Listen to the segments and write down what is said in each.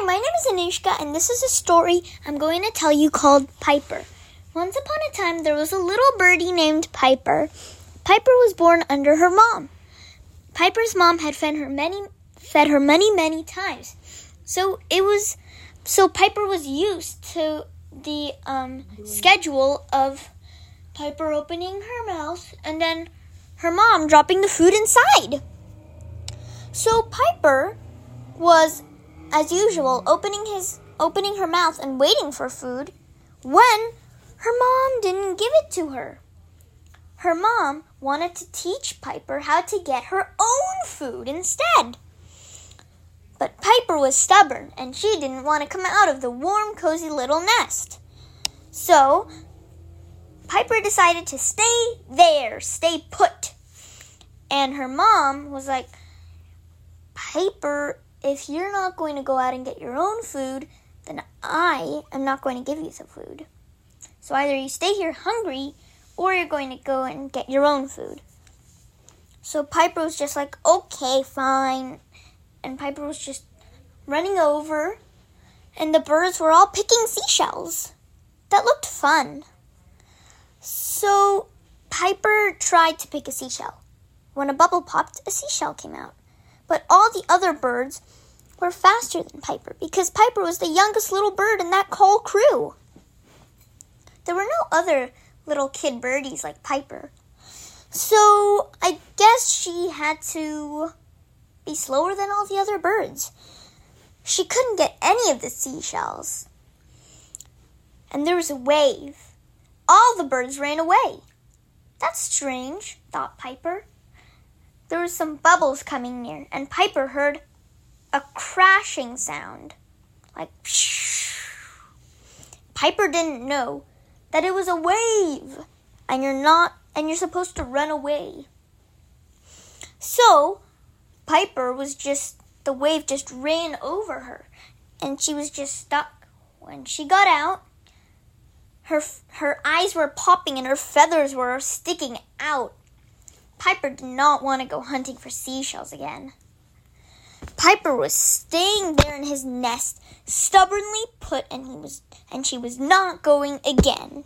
Hi, my name is Anushka, and this is a story I'm going to tell you called Piper. Once upon a time, there was a little birdie named Piper. Piper was born under her mom. Piper's mom had fed her many times, so Piper was used to the schedule of Piper opening her mouth and then her mom dropping the food inside. So Piper was, as usual, opening her mouth and waiting for food when her mom didn't give it to her. Her mom wanted to teach Piper how to get her own food instead. But Piper was stubborn, and she didn't want to come out of the warm, cozy little nest. So Piper decided to stay put. And her mom was like, Piper, if you're not going to go out and get your own food, then I am not going to give you the food. So either you stay here hungry, or you're going to go and get your own food. So Piper was just like, okay, fine. And Piper was just running over, and the birds were all picking seashells. That looked fun. So Piper tried to pick a seashell. When a bubble popped, a seashell came out. But all the other birds were faster than Piper because Piper was the youngest little bird in that whole crew. There were no other little kid birdies like Piper. So I guess she had to be slower than all the other birds. She couldn't get any of the seashells. And there was a wave. All the birds ran away. That's strange, thought Piper. There were some bubbles coming near, and Piper heard a crashing sound, like pshh. Piper didn't know that it was a wave, and you're supposed to run away. So Piper was the wave just ran over her, and she was just stuck. When she got out, her eyes were popping and her feathers were sticking out. Piper did not want to go hunting for seashells again. Piper was staying there in his nest, stubbornly put, and she was not going again.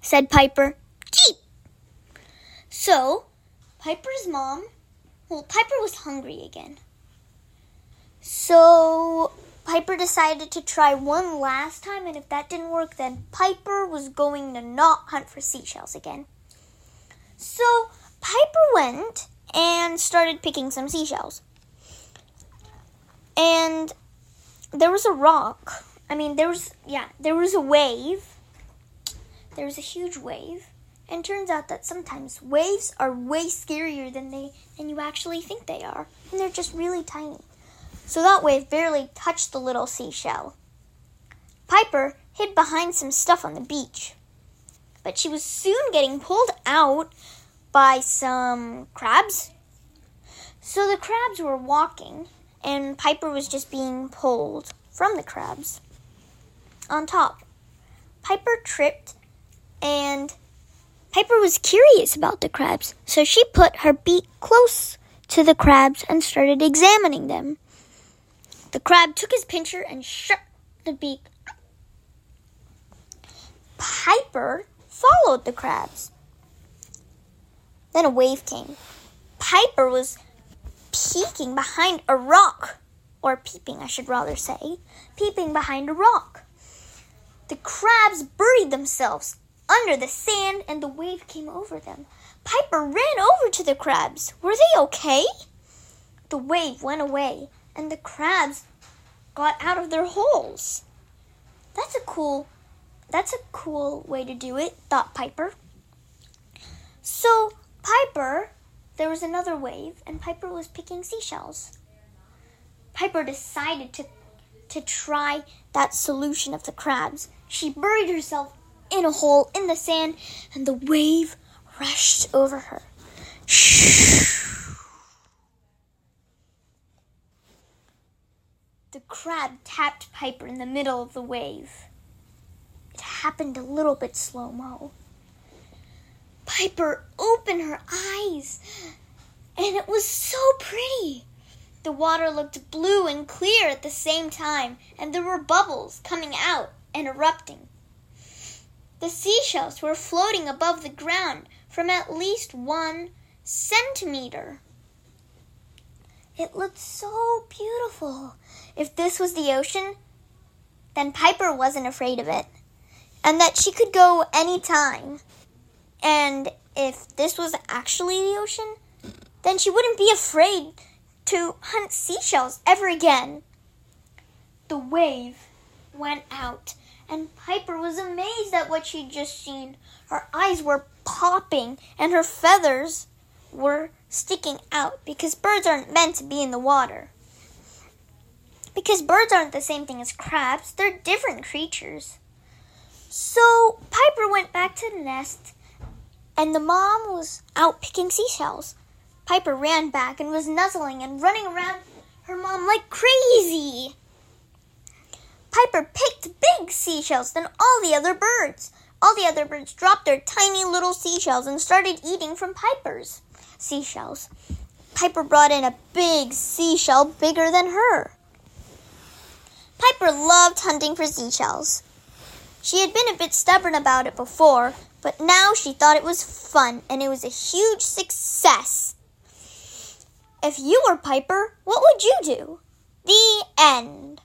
said Piper. Cheep! So, Piper was hungry again. So Piper decided to try one last time, and if that didn't work, then Piper was going to not hunt for seashells again. So Piper went and started picking some seashells. And there was a rock. There was a wave. There was a huge wave. And turns out that sometimes waves are way scarier than you actually think they are. And they're just really tiny. So that wave barely touched the little seashell. Piper hid behind some stuff on the beach. But she was soon getting pulled out by some crabs. So the crabs were walking, and Piper was just being pulled from the crabs on top. Piper tripped, and Piper was curious about the crabs, so she put her beak close to the crabs and started examining them. The crab took his pincher and shut the beak. Piper followed the crabs. Then a wave came. Piper was peeking behind a rock, or peeping, I should rather say, peeping behind a rock. The crabs buried themselves under the sand, and the wave came over them. Piper ran over to the crabs. Were they okay? The wave went away, and the crabs got out of their holes. That's a cool way to do it, thought Piper. So Piper, there was another wave, and Piper was picking seashells. Piper decided to try that solution of the crabs. She buried herself in a hole in the sand, and the wave rushed over her. The crab tapped Piper in the middle of the wave. It happened a little bit slow-mo. Piper opened her eyes, and it was so pretty. The water looked blue and clear at the same time, and there were bubbles coming out and erupting. The seashells were floating above the ground from at least 1 centimeter. It looked so beautiful. If this was the ocean, then Piper wasn't afraid of it, and that she could go any time. And if this was actually the ocean, then she wouldn't be afraid to hunt seashells ever again. The wave went out, and Piper was amazed at what she'd just seen. Her eyes were popping, and her feathers were sticking out, because birds aren't meant to be in the water. Because birds aren't the same thing as crabs, they're different creatures. So Piper went back to the nest, and the mom was out picking seashells. Piper ran back and was nuzzling and running around her mom like crazy. Piper picked big seashells than all the other birds. All the other birds dropped their tiny little seashells and started eating from Piper's seashells. Piper brought in a big seashell bigger than her. Piper loved hunting for seashells. She had been a bit stubborn about it before, but now she thought it was fun, and it was a huge success. If you were Piper, what would you do? The end.